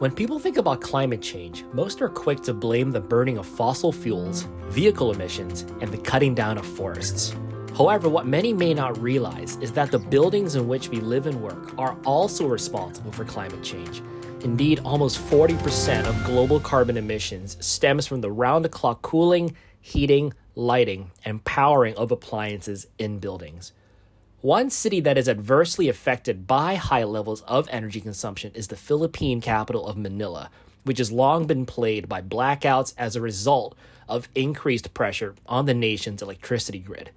When people think about climate change, most are quick to blame the burning of fossil fuels, vehicle emissions, and the cutting down of forests. However, what many may not realize is that the buildings in which we live and work are also responsible for climate change. Indeed, almost 40% of global carbon emissions stems from the round-the-clock cooling, heating, lighting, and powering of appliances in buildings. One city that is adversely affected by high levels of energy consumption is the Philippine capital of Manila, which has long been plagued by blackouts as a result of increased pressure on the nation's electricity grid.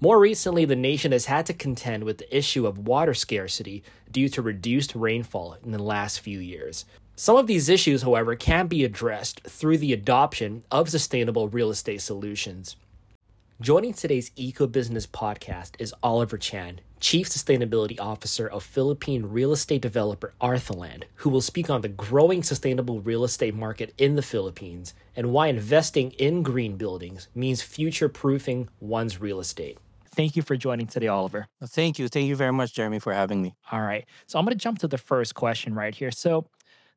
More recently, the nation has had to contend with the issue of water scarcity due to reduced rainfall in the last few years. Some of these issues, however, can be addressed through the adoption of sustainable real estate solutions. Joining today's Eco-Business Podcast is Oliver Chan, Chief Sustainability Officer of Philippine real estate developer Arthaland, who will speak on the growing sustainable real estate market in the Philippines and why investing in green buildings means future-proofing one's real estate. Thank you for joining today, Oliver. Thank you. Thank you very much, Jeremy, for having me. All right. So I'm going to jump to the first question right here. So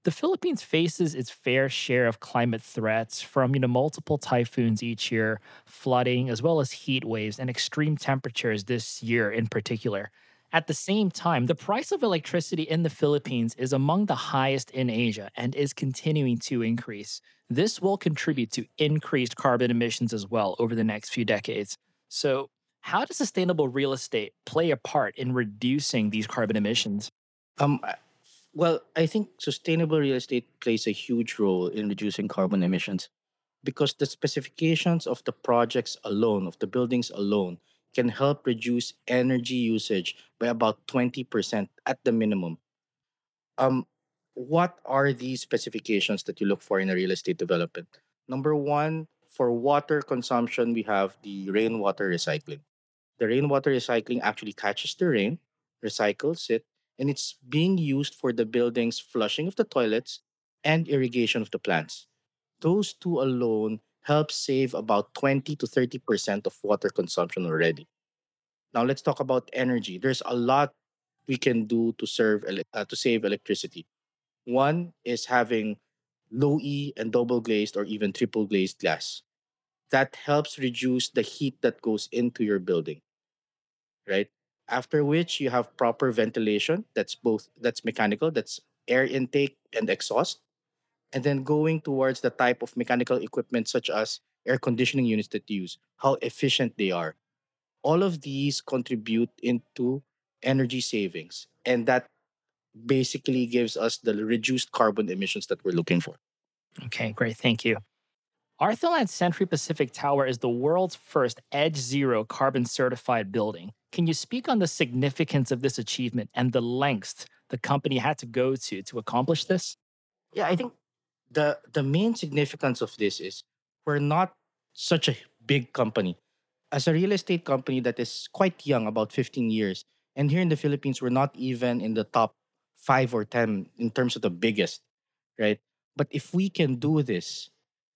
the Philippines faces its fair share of climate threats from multiple typhoons each year, flooding, as well as heat waves and extreme temperatures this year in particular. At the same time, the price of electricity in the Philippines is among the highest in Asia and is continuing to increase. This will contribute to increased carbon emissions as well over the next few decades. So how does sustainable real estate play a part in reducing these carbon emissions? Well, I think sustainable real estate plays a huge role in reducing carbon emissions because the specifications of the projects alone, of the buildings alone, can help reduce energy usage by about 20% at the minimum. What are these specifications that you look for in a real estate development? Number one, for water consumption, we have the rainwater recycling. The rainwater recycling actually catches the rain, recycles it, and it's being used for the building's flushing of the toilets and irrigation of the plants. Those two alone help save about 20 to 30% of water consumption already. Now let's talk about energy. There's a lot we can do to save electricity. One is having low E and double glazed or even triple glazed glass. That helps reduce the heat that goes into your building, right? After which you have proper ventilation, that's mechanical, that's air intake and exhaust, and then going towards the type of mechanical equipment such as air conditioning units that you use, how efficient they are. All of these contribute into energy savings, and that basically gives us the reduced carbon emissions that we're looking for. Okay, great. Thank you. Arthaland Century Pacific Tower is the world's first Edge Zero carbon certified building. Can you speak on the significance of this achievement and the lengths the company had to go to accomplish this? Yeah, I think the main significance of this is we're not such a big company. As a real estate company that is quite young, about 15 years, and here in the Philippines, we're not even in the top 5 or 10 in terms of the biggest, right? But if we can do this,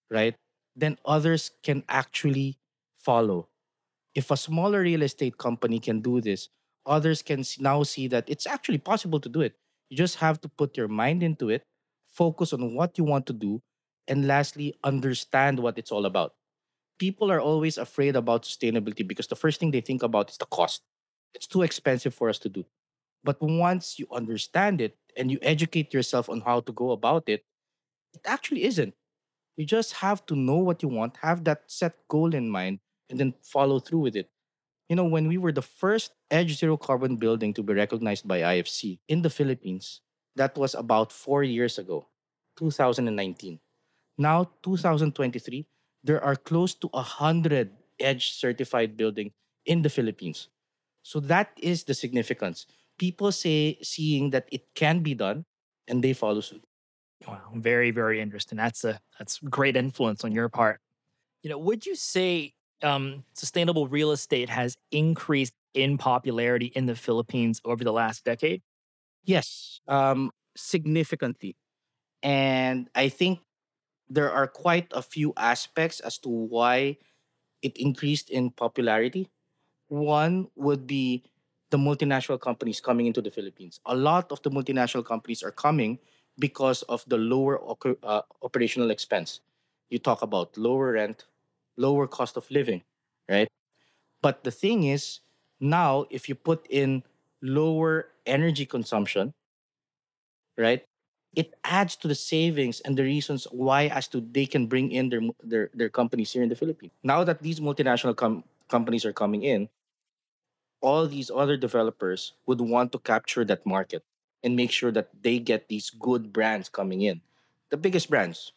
right, then others can actually follow. If a smaller real estate company can do this, others can now see that it's actually possible to do it. You just have to put your mind into it, focus on what you want to do, and lastly, understand what it's all about. People are always afraid about sustainability because the first thing they think about is the cost. It's too expensive for us to do. But once you understand it and you educate yourself on how to go about it, it actually isn't. You just have to know what you want, have that set goal in mind, and then follow through with it. When we were the first Edge Zero Carbon building to be recognized by IFC in the Philippines, that was about 4 years ago, 2019. Now, 2023, there are close to 100 Edge certified buildings in the Philippines. So that is the significance. People seeing that it can be done, and they follow suit. Wow, very, very interesting. That's great influence on your part. Would you say sustainable real estate has increased in popularity in the Philippines over the last decade? Yes, significantly. And I think there are quite a few aspects as to why it increased in popularity. One would be the multinational companies coming into the Philippines. A lot of the multinational companies are coming because of the lower operational expense. You talk about lower rent, lower cost of living, right? But the thing is, now if you put in lower energy consumption, right, it adds to the savings and the reasons why as to they can bring in their companies here in the Philippines. Now that these multinational companies are coming in, all these other developers would want to capture that market and make sure that they get these good brands coming in. The biggest brands,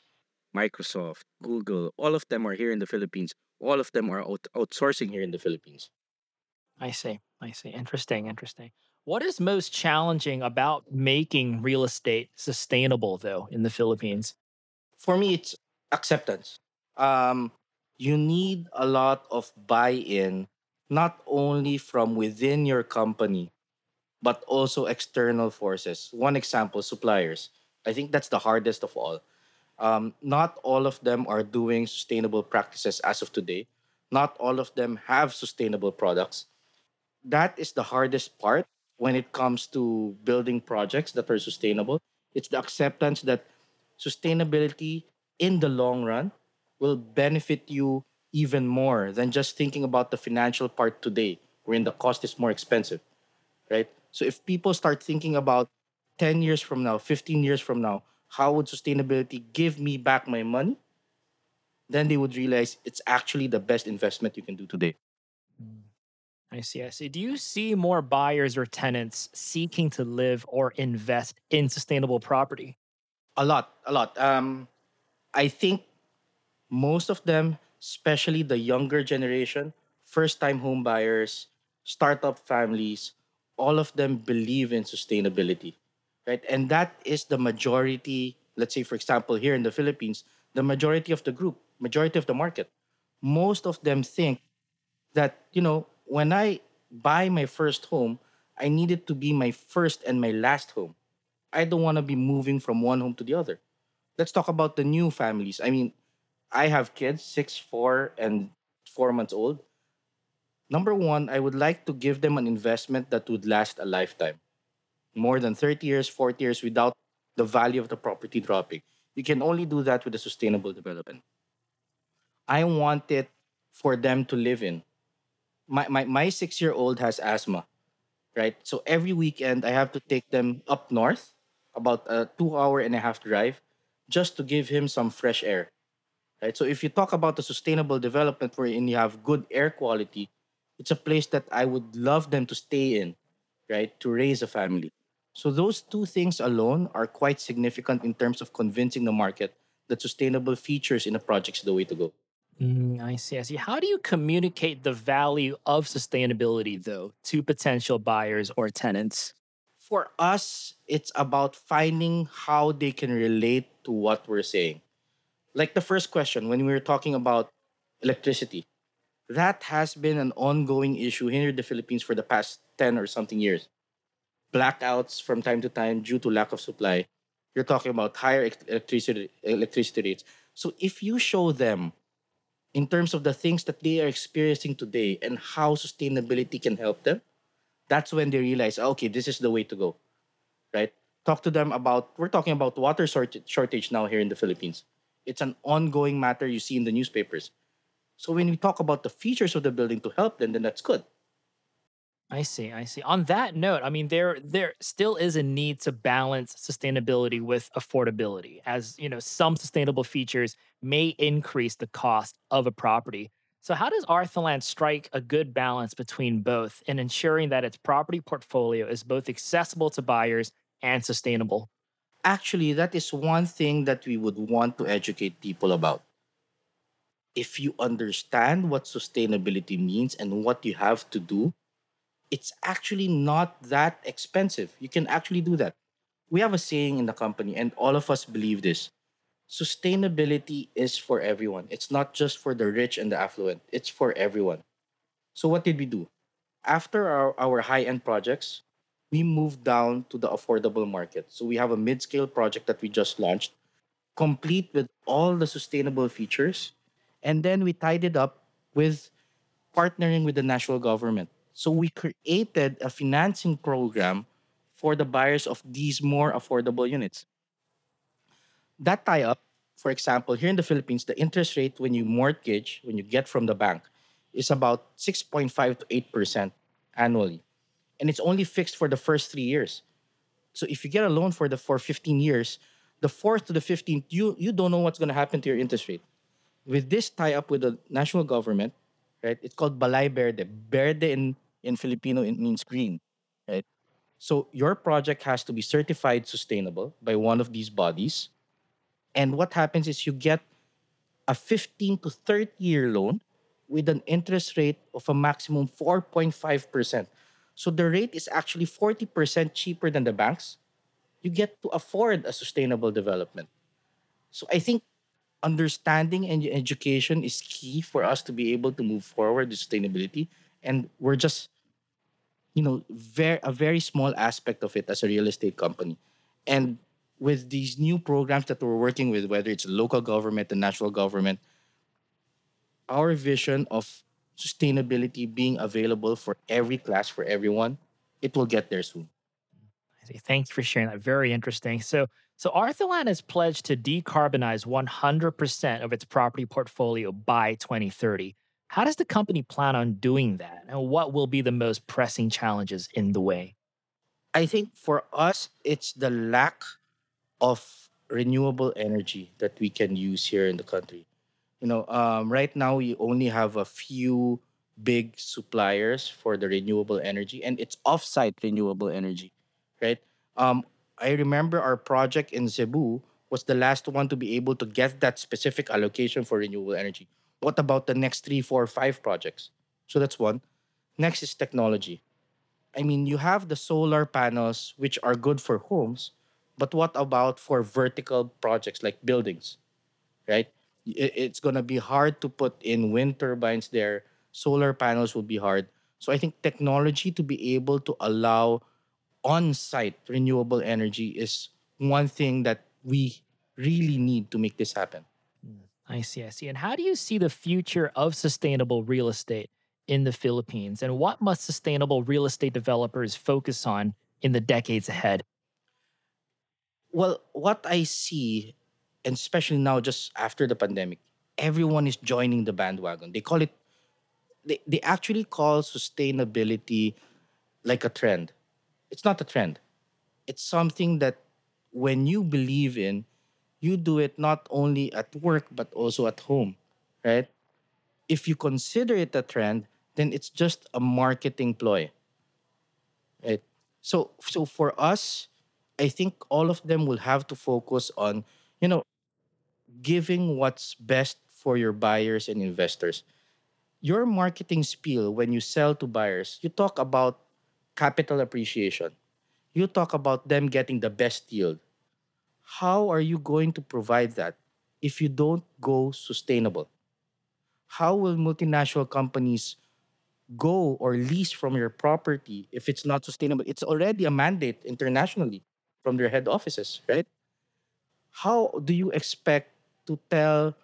Microsoft, Google, all of them are here in the Philippines. All of them are outsourcing here in the Philippines. I see. Interesting. What is most challenging about making real estate sustainable, though, in the Philippines? For me, it's acceptance. You need a lot of buy-in, not only from within your company, but also external forces. One example, suppliers. I think that's the hardest of all. Not all of them are doing sustainable practices as of today. Not all of them have sustainable products. That is the hardest part when it comes to building projects that are sustainable. It's the acceptance that sustainability in the long run will benefit you even more than just thinking about the financial part today, wherein the cost is more expensive, right? So if people start thinking about 10 years from now, 15 years from now, how would sustainability give me back my money? Then they would realize it's actually the best investment you can do today. I see. Do you see more buyers or tenants seeking to live or invest in sustainable property? A lot. I think most of them, especially the younger generation, first-time home buyers, startup families, all of them believe in sustainability, right? And that is the majority, let's say, for example, here in the Philippines, the majority of the group, majority of the market. Most of them think that, when I buy my first home, I need it to be my first and my last home. I don't want to be moving from one home to the other. Let's talk about the new families. I mean, I have kids, 6, 4, and 4 months old. Number one, I would like to give them an investment that would last a lifetime. More than 30 years, 40 years without the value of the property dropping. You can only do that with a sustainable development. I want it for them to live in. My 6-year-old has asthma, right? So every weekend, I have to take them up north, about a 2.5-hour drive, just to give him some fresh air, right? So if you talk about the sustainable development wherein you have good air quality, it's a place that I would love them to stay in, right? To raise a family. So those two things alone are quite significant in terms of convincing the market that sustainable features in a project is the way to go. I see. How do you communicate the value of sustainability, though, to potential buyers or tenants? For us, it's about finding how they can relate to what we're saying. Like the first question, when we were talking about electricity, that has been an ongoing issue here in the Philippines for the past 10 or something years. Blackouts from time to time due to lack of supply. You're talking about higher electricity rates. So if you show them in terms of the things that they are experiencing today and how sustainability can help them, that's when they realize, okay, this is the way to go, right? Talk to them about, we're talking about water shortage now here in the Philippines. It's an ongoing matter you see in the newspapers. So when we talk about the features of the building to help them, then that's good. I see. On that note, I mean, there still is a need to balance sustainability with affordability, as some sustainable features may increase the cost of a property. So how does Arthaland strike a good balance between both in ensuring that its property portfolio is both accessible to buyers and sustainable? Actually, that is one thing that we would want to educate people about. If you understand what sustainability means and what you have to do, it's actually not that expensive. You can actually do that. We have a saying in the company, and all of us believe this. Sustainability is for everyone. It's not just for the rich and the affluent. It's for everyone. So what did we do? After our high-end projects, we moved down to the affordable market. So we have a mid-scale project that we just launched, complete with all the sustainable features. And then we tied it up with partnering with the national government. So we created a financing program for the buyers of these more affordable units. that tie-up, for example, here in the Philippines, the interest rate when you mortgage, when you get from the bank, is about 6.5 to 8% annually. And it's only fixed for the first 3 years. So if you get a loan for 15 years, the 4th to the 15th, you don't know what's going to happen to your interest rate. With this tie-up with the national government, right? It's called Balay Verde. Verde in Filipino, it means green, right? So your project has to be certified sustainable by one of these bodies. And what happens is you get a 15 to 30-year loan with an interest rate of a maximum 4.5%. So the rate is actually 40% cheaper than the banks. You get to afford a sustainable development. So I think understanding and education is key for us to be able to move forward with sustainability. And we're just, a very small aspect of it as a real estate company. And with these new programs that we're working with, whether it's local government and national government, our vision of sustainability being available for every class, for everyone, it will get there soon. Thank you for sharing that. Very interesting. So Arthaland has pledged to decarbonize 100% of its property portfolio by 2030. How does the company plan on doing that? And what will be the most pressing challenges in the way? I think for us, it's the lack of renewable energy that we can use here in the country. Right now, you only have a few big suppliers for the renewable energy, and it's offsite renewable energy, right? I remember our project in Cebu was the last one to be able to get that specific allocation for renewable energy. What about the next 3, 4, 5 projects? So that's one. Next is technology. I mean, you have the solar panels, which are good for homes, but what about for vertical projects like buildings, right? It's going to be hard to put in wind turbines there. Solar panels will be hard. So I think technology to be able to allow on-site renewable energy is one thing that we really need to make this happen. I see. And how do you see the future of sustainable real estate in the Philippines? And what must sustainable real estate developers focus on in the decades ahead? Well, what I see, and especially now just after the pandemic, everyone is joining the bandwagon. They actually call sustainability like a trend. It's not a trend. It's something that when you believe in, you do it not only at work, but also at home, right? If you consider it a trend, then it's just a marketing ploy, right? So for us, I think all of them will have to focus on, giving what's best for your buyers and investors. Your marketing spiel when you sell to buyers, you talk about capital appreciation. You talk about them getting the best yield. How are you going to provide that if you don't go sustainable? How will multinational companies go or lease from your property if it's not sustainable? It's already a mandate internationally from their head offices, right? How do you expect to tell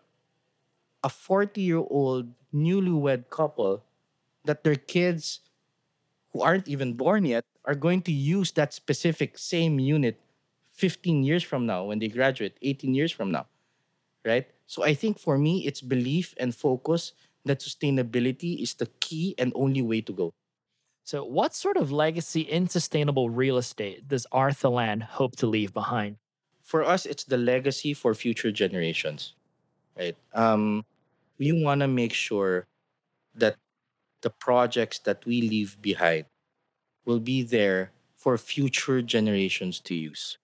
a 40-year-old newlywed couple that their kids who aren't even born yet are going to use that specific same unit 15 years from now when they graduate, 18 years from now, right? So I think for me, it's belief and focus that sustainability is the key and only way to go. So what sort of legacy in sustainable real estate does Arthaland hope to leave behind? For us, it's the legacy for future generations, right? We want to make sure that the projects that we leave behind will be there for future generations to use.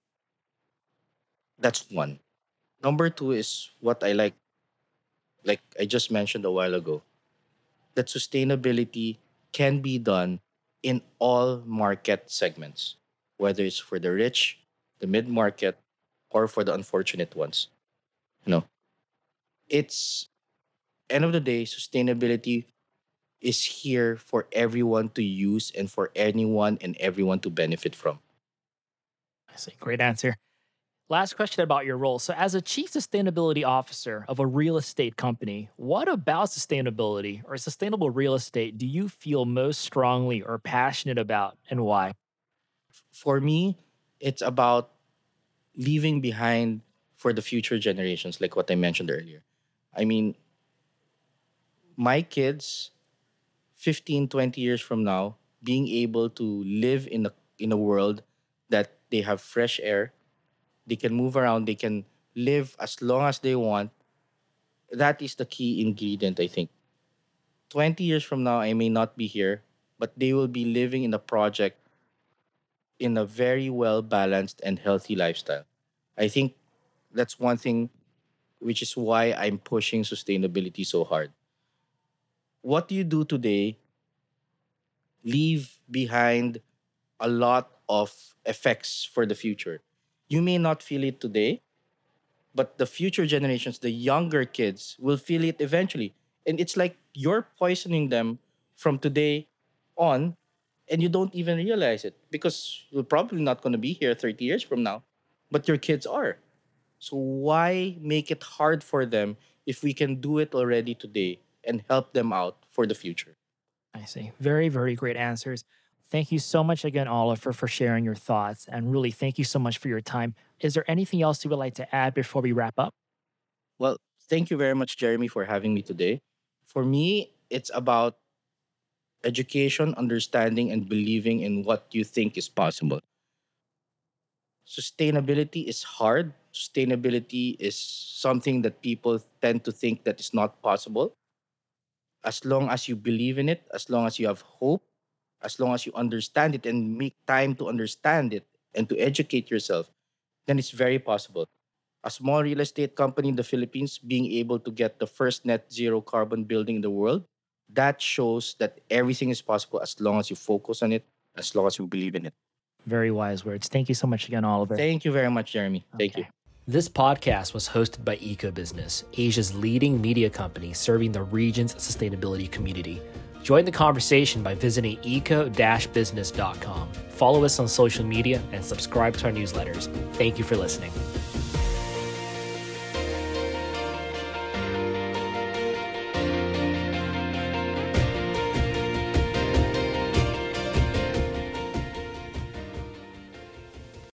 That's one. Number two is what I like I just mentioned a while ago, that sustainability can be done in all market segments, whether it's for the rich, the mid-market, or for the unfortunate ones. It's end of the day, sustainability is here for everyone to use and for anyone and everyone to benefit from. I see. Great answer. Last question about your role. So as a chief sustainability officer of a real estate company, what about sustainability or sustainable real estate do you feel most strongly or passionate about, and why? For me, it's about leaving behind for the future generations, like what I mentioned earlier. I mean, my kids, 15, 20 years from now, being able to live in a world that they have fresh air, they can move around, they can live as long as they want, that is the key ingredient, I think. 20 years from now, I may not be here, but they will be living in a project in a very well-balanced and healthy lifestyle. I think that's one thing, which is why I'm pushing sustainability so hard. What you do today, leave behind a lot of effects for the future. You may not feel it today, but the future generations, the younger kids, will feel it eventually. And it's like you're poisoning them from today on, and you don't even realize it, because you're probably not going to be here 30 years from now, but your kids are. So why make it hard for them if we can do it already today and help them out for the future? I see. Very, very great answers. Thank you so much again, Oliver, for sharing your thoughts. And really, thank you so much for your time. Is there anything else you would like to add before we wrap up? Well, thank you very much, Jeremy, for having me today. For me, it's about education, understanding, and believing in what you think is possible. Sustainability is hard. Sustainability is something that people tend to think that is not possible. As long as you believe in it, as long as you have hope, as long as you understand it and make time to understand it and to educate yourself, then it's very possible. A small real estate company in the Philippines being able to get the first net zero carbon building in the world, that shows that everything is possible as long as you focus on it, as long as you believe in it. Very wise words. Thank you so much again, Oliver. Thank you very much, Jeremy. Okay. Thank you. This podcast was hosted by Eco-Business, Asia's leading media company serving the region's sustainability community. Join the conversation by visiting eco-business.com. Follow us on social media and subscribe to our newsletters. Thank you for listening.